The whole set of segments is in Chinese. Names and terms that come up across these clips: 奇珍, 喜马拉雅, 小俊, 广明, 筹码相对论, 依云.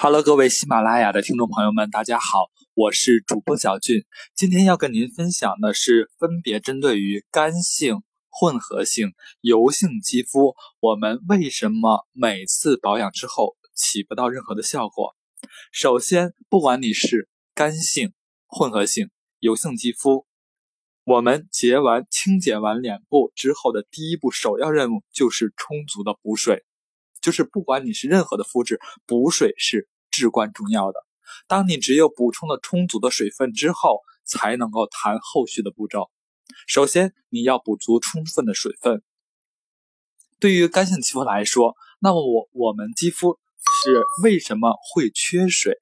Hello， 各位喜马拉雅的听众朋友们，大家好，我是主播小俊。今天要跟您分享的是分别针对于干性、混合性、油性肌肤，我们为什么每次保养之后起不到任何的效果？首先，不管你是干性、混合性、油性肌肤，我们清洁完脸部之后的第一步首要任务就是充足的补水。就是不管你是任何的肤质，补水是至关重要的。当你只有补充了充足的水分之后，才能够谈后续的步骤。首先，你要补足充分的水分。对于干性肌肤来说，那么我们肌肤是为什么会缺水？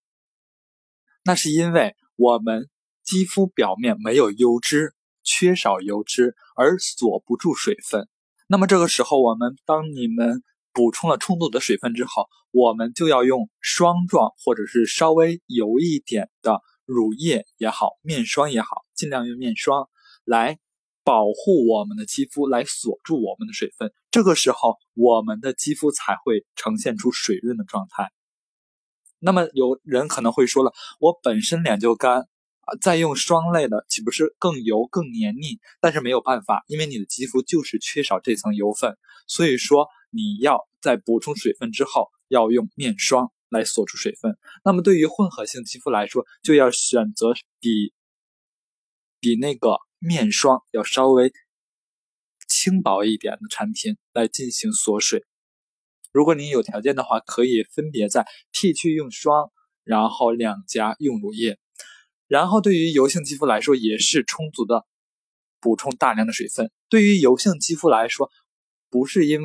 那是因为我们肌肤表面没有油脂，缺少油脂而锁不住水分。那么这个时候，当你们补充了充足的水分之后，我们就要用霜状或者是稍微油一点的乳液也好，面霜也好，尽量用面霜来保护我们的肌肤，来锁住我们的水分。这个时候我们的肌肤才会呈现出水润的状态。那么有人可能会说了，我本身脸就干，再用霜类的岂不是更油更黏腻？但是没有办法，因为你的肌肤就是缺少这层油分，所以说你要在补充水分之后要用面霜来锁住水分。那么对于混合性肌肤来说，就要选择比那个面霜要稍微轻薄一点的产品来进行锁水。如果你有条件的话，可以分别在 T 区用霜，然后两颊用乳液。然后对于油性肌肤来说，也是充足的补充大量的水分。对于油性肌肤来说，是因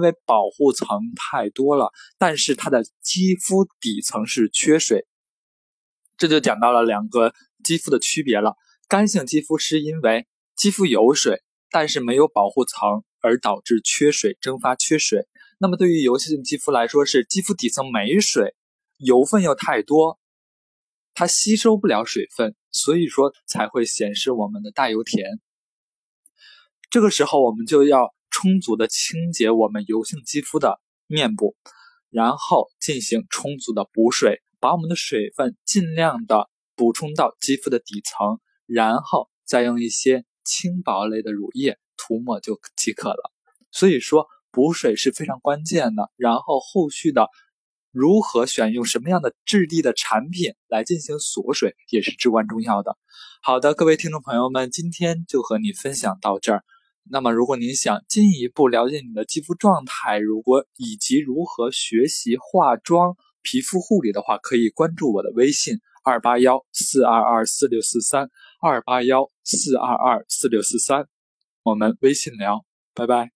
为保护层太多了，但是它的肌肤底层是缺水。这就讲到了两个肌肤的区别了。干性肌肤是因为肌肤有水，但是没有保护层，而导致缺水，蒸发缺水。那么对于油性肌肤来说，是肌肤底层没水，油分又太多，它吸收不了水分，所以说才会显示我们的大油田。这个时候我们就要充足的清洁我们油性肌肤的面部，然后进行充足的补水，把我们的水分尽量的补充到肌肤的底层，然后再用一些轻薄类的乳液涂抹就即可了。所以说补水是非常关键的。然后后续的如何选用什么样的质地的产品来进行锁水也是至关重要的。好的，各位听众朋友们，今天就和你分享到这儿。那么如果您想进一步了解你的肌肤状态，以及如何学习化妆、皮肤护理的话，可以关注我的微信 281-422-4643 281-422-4643， 我们微信聊，拜拜。